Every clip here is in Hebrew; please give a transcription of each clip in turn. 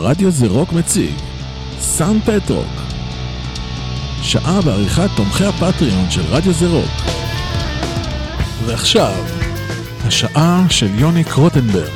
רדיו זה רוק מציג סן פטרוק, שעה בעריכת תומכי הפטריון של רדיו זה רוק. ועכשיו השעה של יוני קרוטנברג.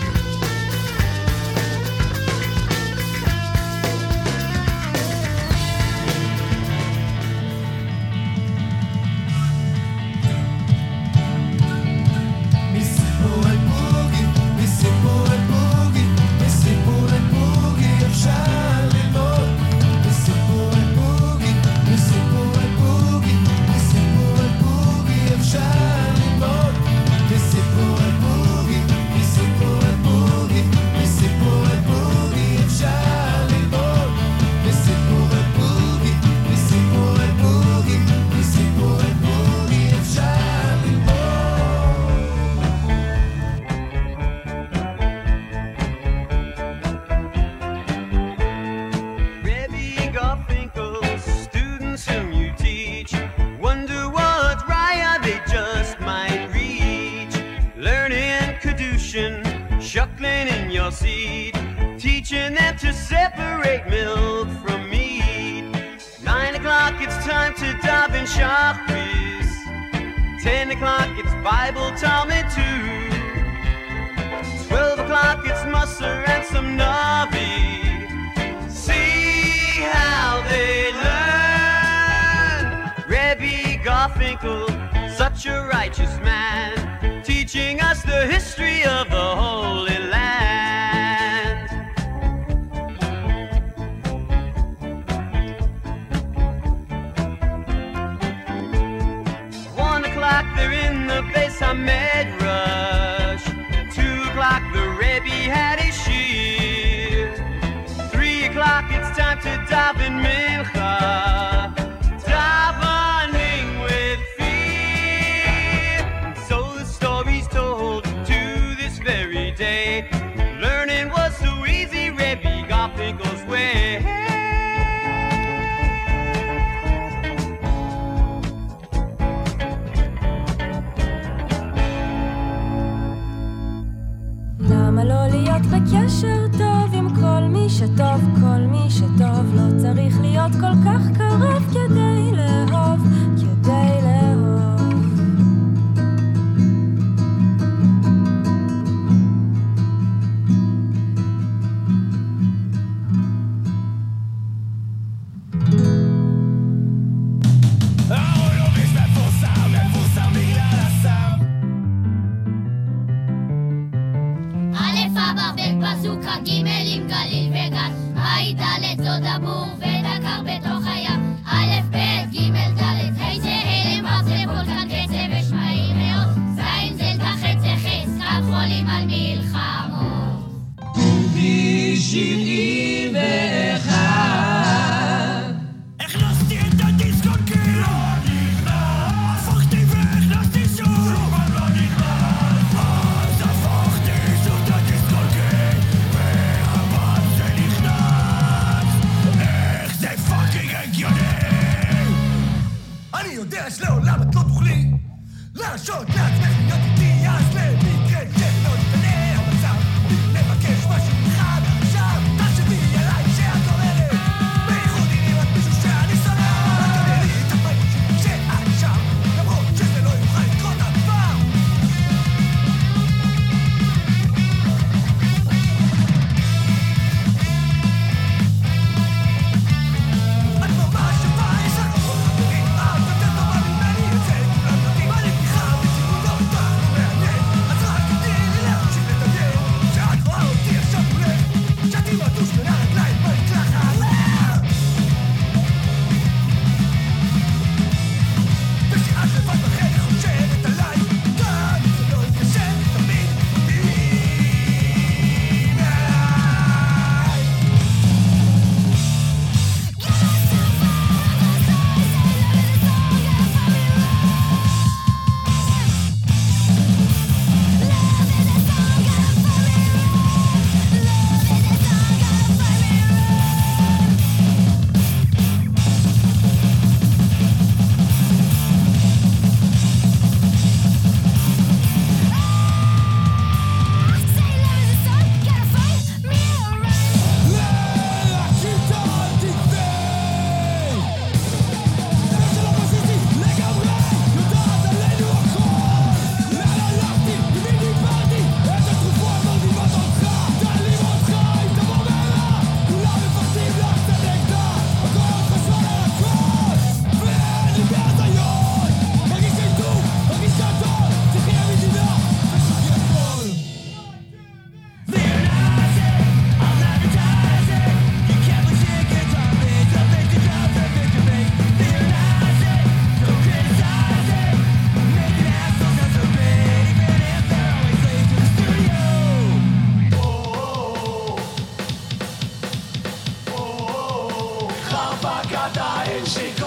יאיר שיקו גם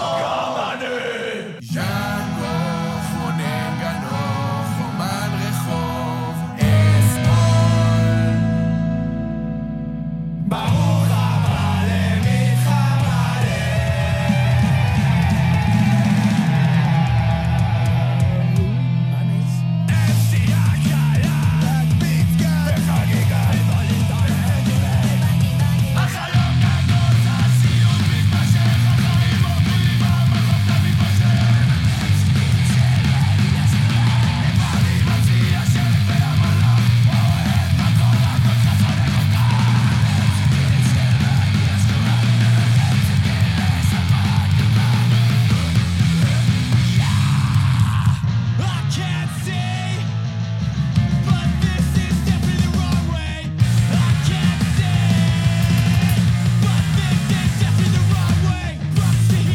אני ז'אן גוך, רונן גנוך, אומן רחוב אספול ברוך הבא למתחבלם אפסי הקלט מתגל וחגיגה החלום גדול זה הסיום מתמשך החיים עוברים המחלוקת מתמשך אני מציע שפה המלאך אוהב בכל הכל חסונק אותה I can't see but this is definitely the wrong way I can't see but this is definitely the wrong way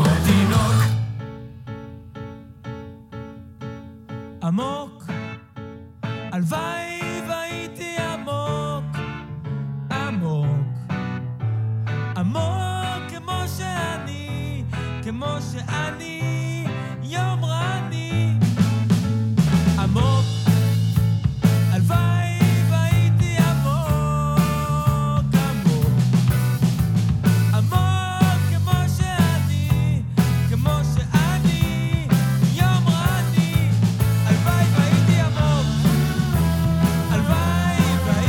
What's in here so what's it gonna be Friends are far from what you hope that we can out all the truth when I throw it in your face I can't see but this is definitely the wrong way I can't see but this is definitely the wrong A sack full of broken bones Sweat turned into tears that night Rushing to your misery I don't know you, you don't know me I can't see You can't use your weapons, you can't use your weapons, you can't use your weapons, sensation happens, you can't use your weapons, you can't use your weapons, you can't use your weapons, sensation happens, you can't use your weapons, you can't use your weapons, you can't use your weapons, sensation happens, and that sensation happens. Shoot in the leg, and if he doesn't burn, then shoot him in the eye, and if he doesn't cry, then shoot him, till he's dead. You can't use your weapons, you can't use your weapons, you can't use your weapons, and then sensation happens. You can't use your weapons, you can't use your weapons, you can't use your weapons, and then sensation happens. You can't use your weapons, you can't use your weapons, you can't use your weapons, and then sensation happens. And then sensation happens. Shoot him in the leg, and if he doesn't hurt, then shoot him in the eye, and if he doesn't cry, then shoot him, shoot him. אני באמת לא יודע מה יקרה. שרתי לתוך מיקרופון. שלום אדוני, מתי תגמור כבר על פניי? שלום אדוני, מתי תגמור על הפנים שלי? שלום אדוני, מתי תגמור כבר על פניי? שלום אדוני, מתי תגמור על הפנים שלי? כמו תינוק עמוק, הלוואי והייתי עמוק, עמוק, עמוק כמו שאני יומרני, עמוק, הלוואי והייתי עמוק, עמוק כמו שאני יומרני, הלוואי והייתי עמוק, הלוואי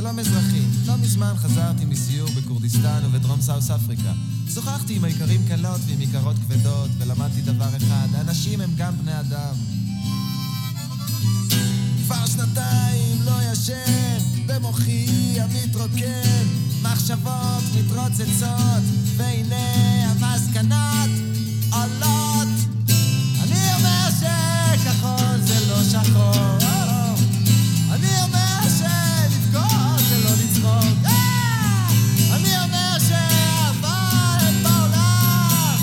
שלום אזרחים, לא מזמן חזרתי מסיור בקורדיסטן ובדרום סאוס אפריקה. שוחחתי עם העיקרים קלות ועם עיקרות כבדות, ולמדתי דבר אחד, אנשים הם גם בני אדם. כבר שנתיים לא ישן, במוחי המתרוקן, מחשבות מתרוצצות, והנה המסקנות עולות. אני אומר שכחול זה לא שחור, אני אומר אני אומר שהבעל בעולם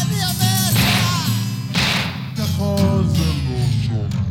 אני אומר שכחול זה לא שחור.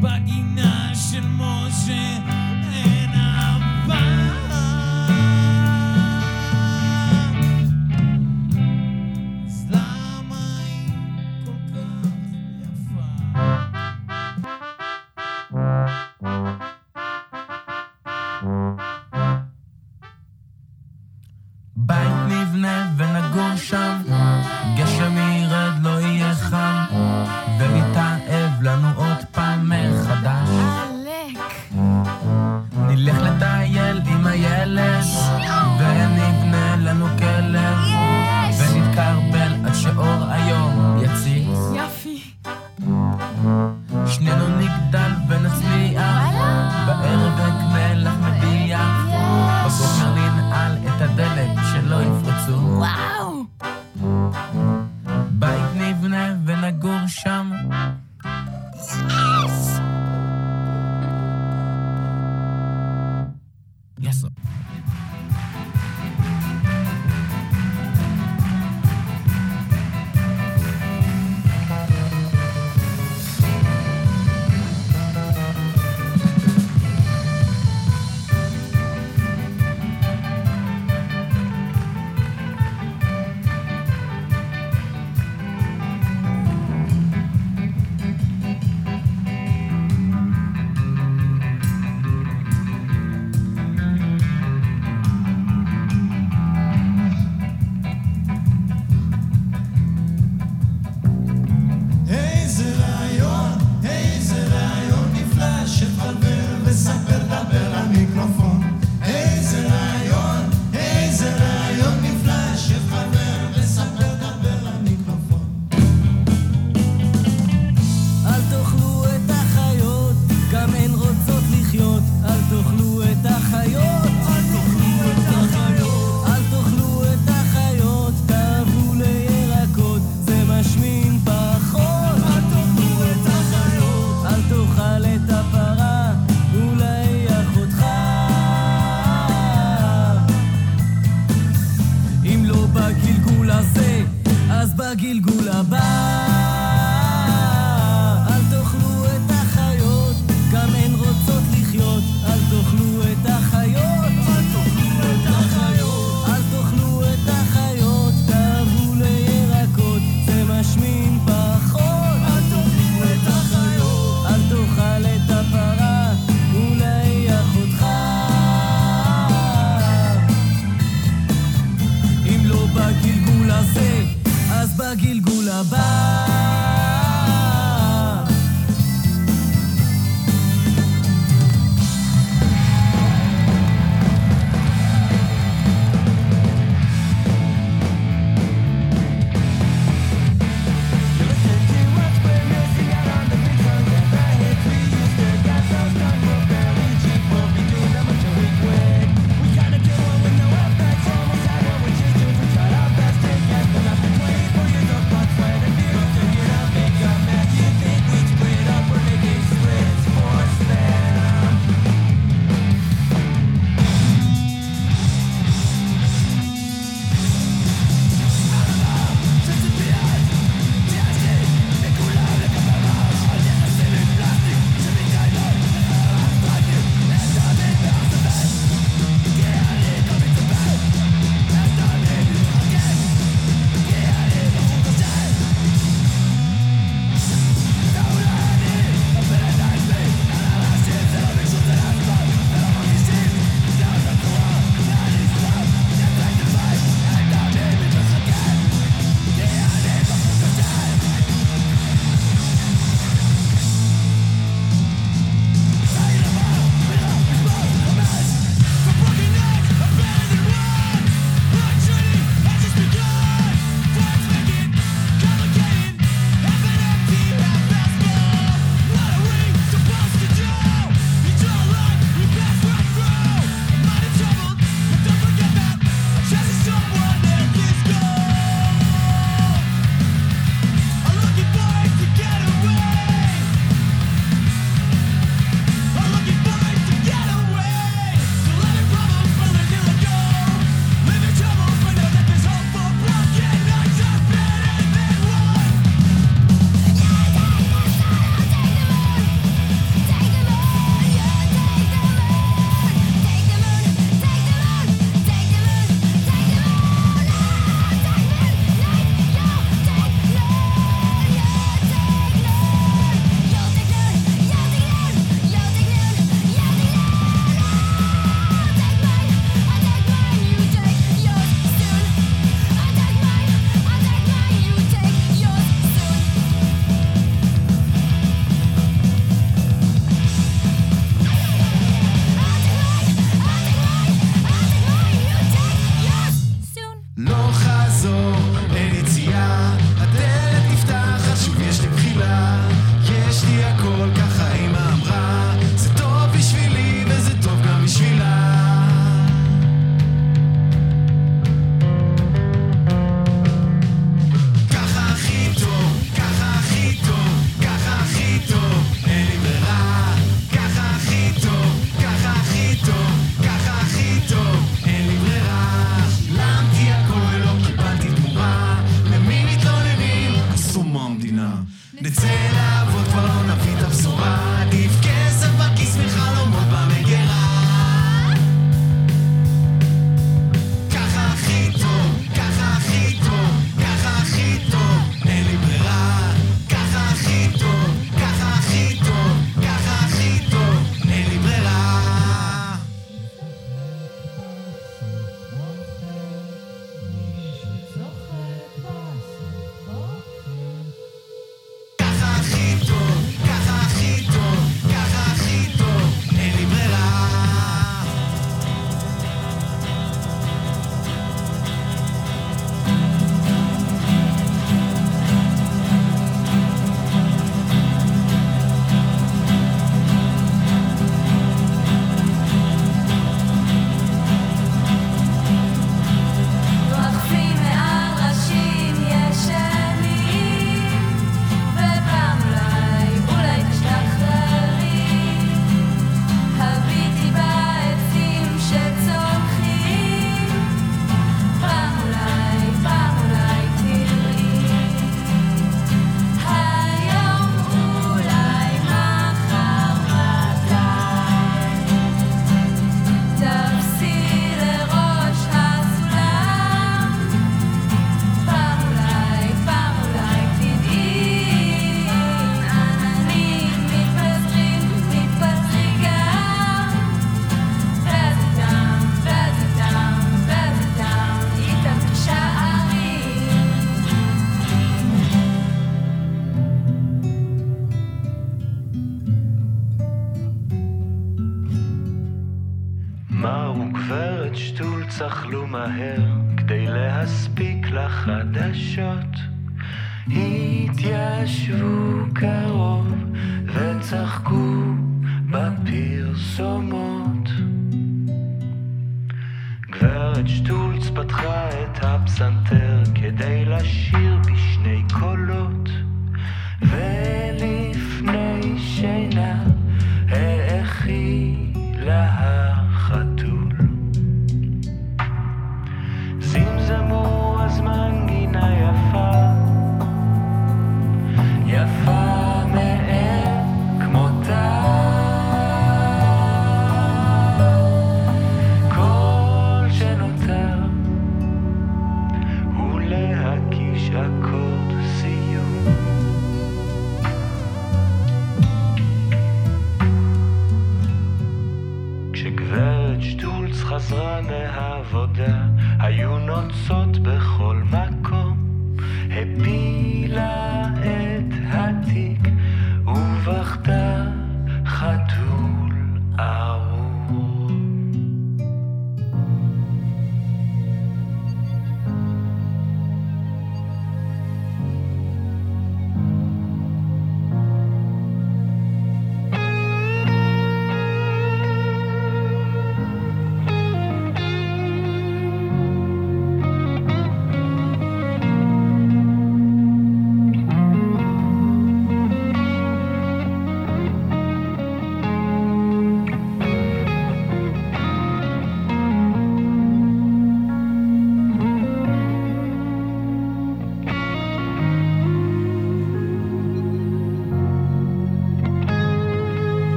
בגינה של משה אין אהבה. אז למה היא כל כך יפה? בית נבנה ונגור שם, גשם ירד לא יהיה חם, ונתאהב לנו עוד פעם מחדש. נלך לטייל עם הילד, ונבנה לנו כלב, ונתקרבל עד שאור היום יציץ. שנינו נגדל ונצליח, בערב נקנה לך מדיח, בבוקר ננעל את הדלת שלא יפרצו. בית נבנה ונגור שם. Yes, sir. בגלגול הבא אל תאכלו לעבוד כבר לא נביא את הבשורה, עדיף כסף בכיס מחלומות במגירה. ככה הכי טוב, ככה הכי טוב, ככה הכי טוב, אין לי ברירה. ככה הכי טוב, ככה הכי טוב, ככה הכי טוב, אין לי ברירה. צחלו מהר כדי להספיק לחדשות, התיישבו קרוב וצחקו בפרסומות. גברת שטולץ פתחה את הפסנתר כדי לשיר בשני קולות, ולפני שינה האכילה החתול. זמזמו אז מנגינה יפה, יפה מאין כמותה. כל שנותר הוא להקיש אקורד סיום. כשגברת שטולץ חזרה מהעבודה, היו נוצות בכל מקום, הפילה את התיק ובכתה חתול ארור.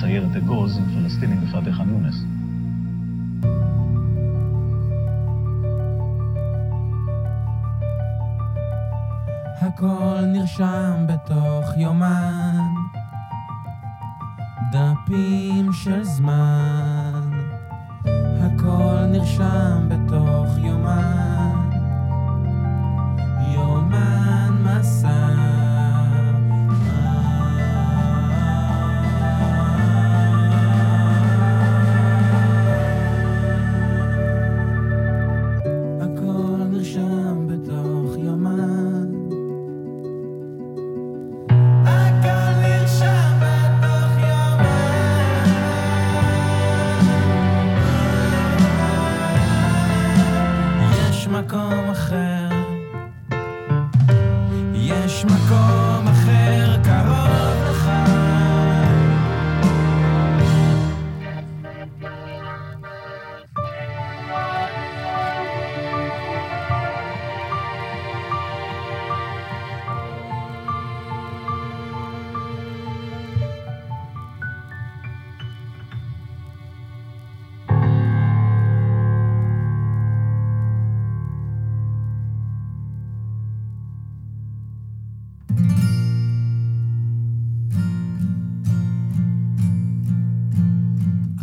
סיירת אגוז עם פלסטינים בפרט ח'אן יונס. הכל נרשם בתוך יומן, דפים של זמן. הכל נרשם בתוך יומן, יומן מסע.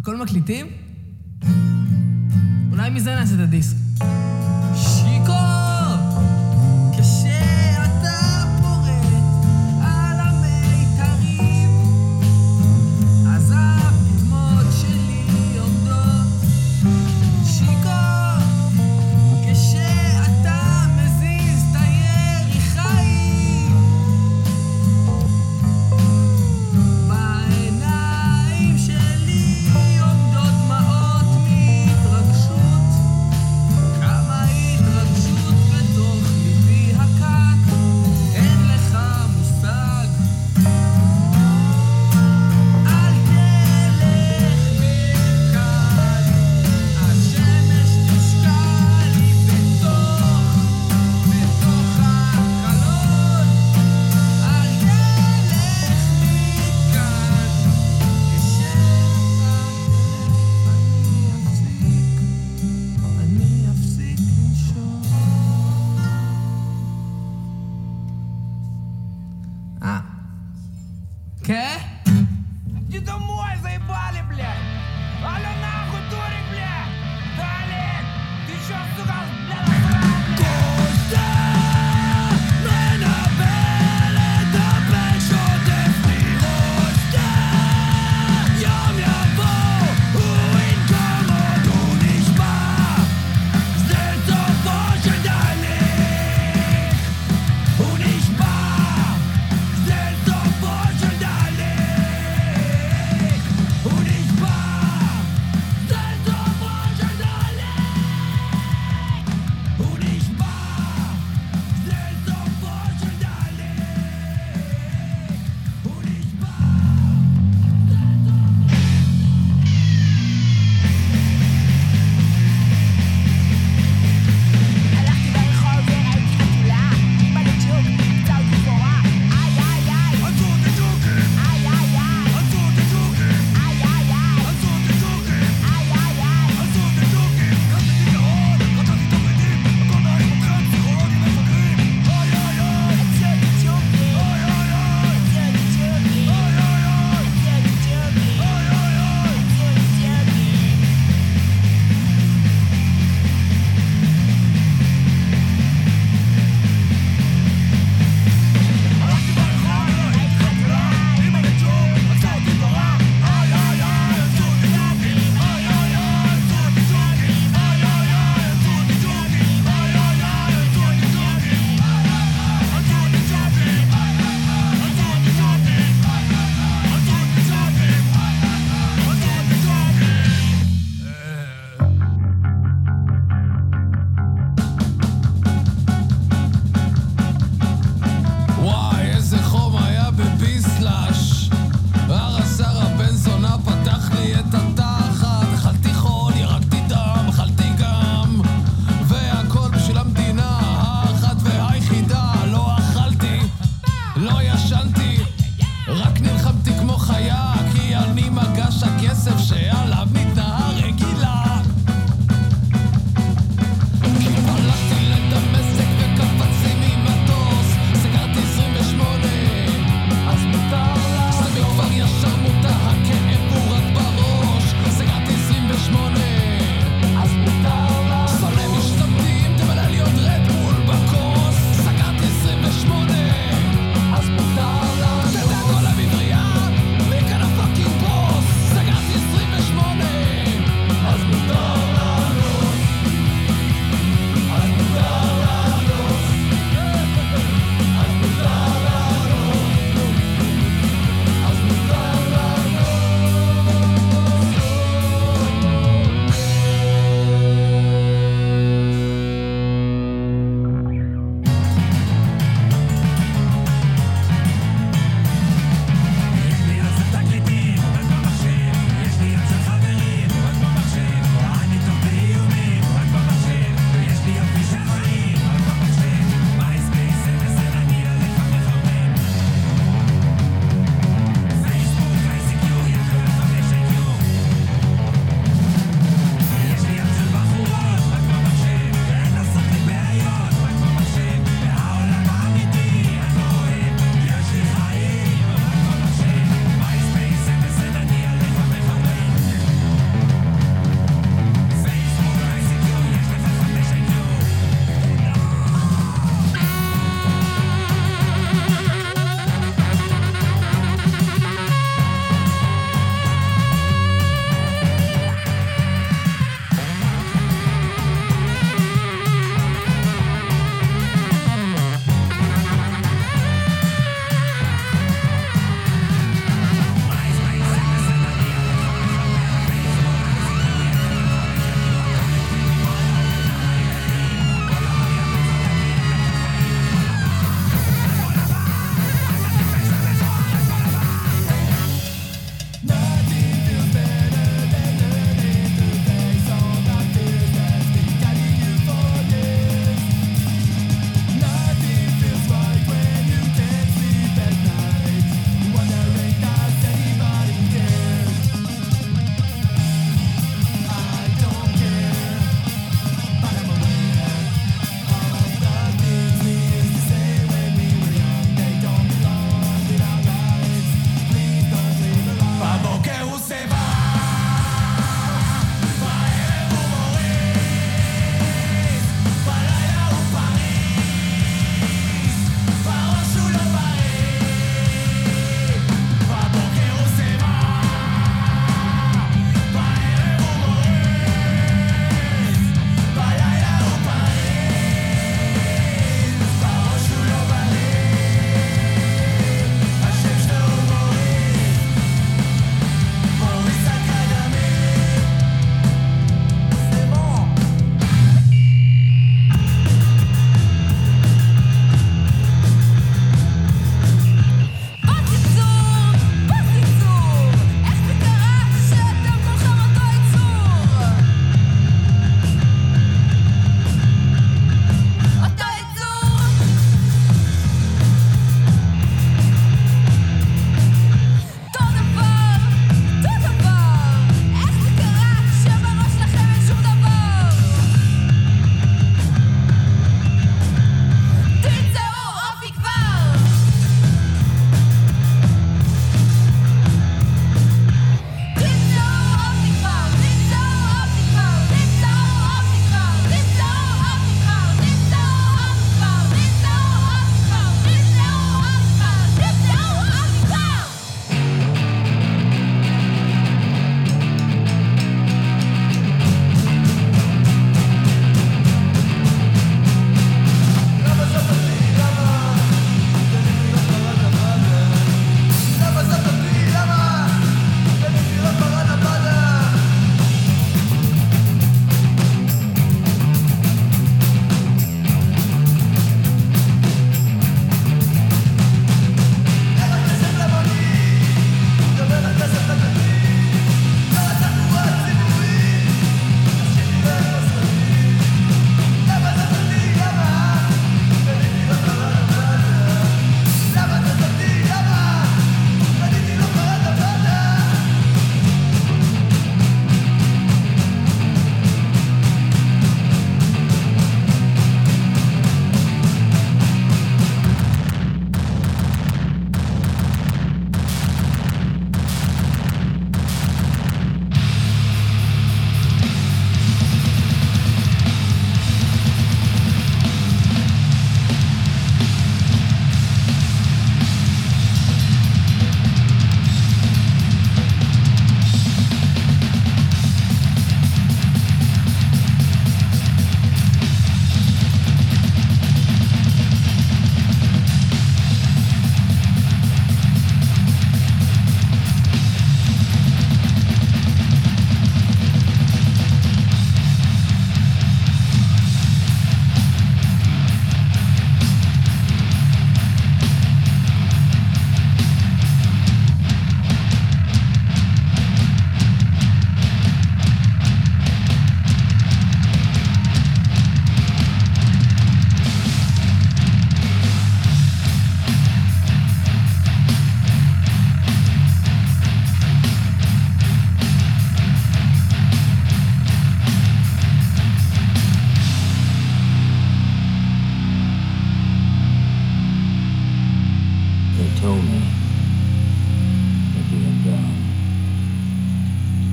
הכל מקליטים? אולי מזה נעשה את הדיסק.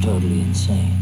totally insane.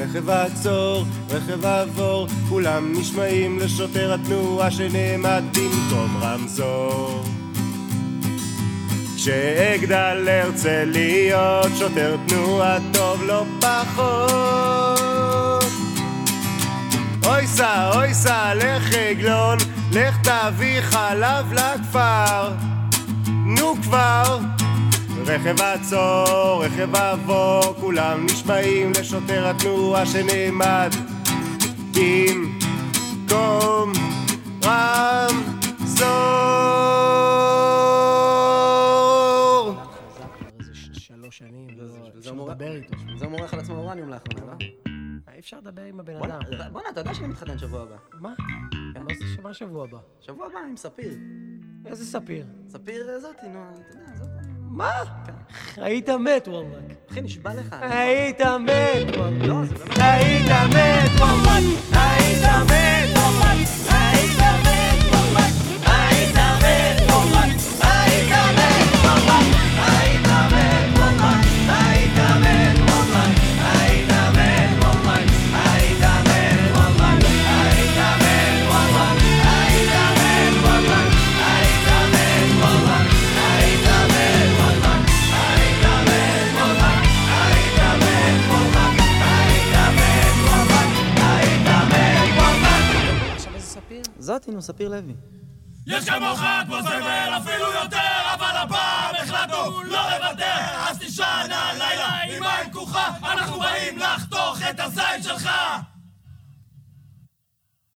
רכב עצור, רכב עבור, כולם נשמעים לשוטר התנועה שנעמד במקום רמזור. כשאגדל ארצה להיות שוטר תנועה טוב לא פחות. אויסה, אויסה, לך עגלון, לך תביא חלב לכפר, נו כבר. רכב עצור, רכב עבור, כולם נשמעים לשוטר התנועה שנעמד במקום רמזור. זה מורה על עצמו אורניום לאחרונה, לא? אי אפשר לדבר עם הבן אדם. בוא'נה, אתה יודע שאני מתחתן שבוע הבא. מה? מה שבוע הבא? שבוע הבא עם ספיר. איזה ספיר? ספיר זאתי, נו, אתה יודע, זאת. מה? היית מת, וואמק. אחי, נשבע לך. היית מת, וואמק. לא, זה באמת. היית מת, וואמק. היית מת, וואמק. היית מת, וואמק. היית מת, וואמק. היית מת, וואמק. היית מת, וואמק. היית מת, וואמק. היית מת, וואמק. היית מת, וואמק. היית מת, וואמק. היית מת, וואמק. היית מת, וואמק. היית מת. זאתינו, ספיר לוי. יש כמוך כמו סבל, אפילו יותר, אבל הפעם החלטנו לא לוותר, אז תשען הלילה עם מים כוחה, אנחנו באים לחתוך את הזין שלך.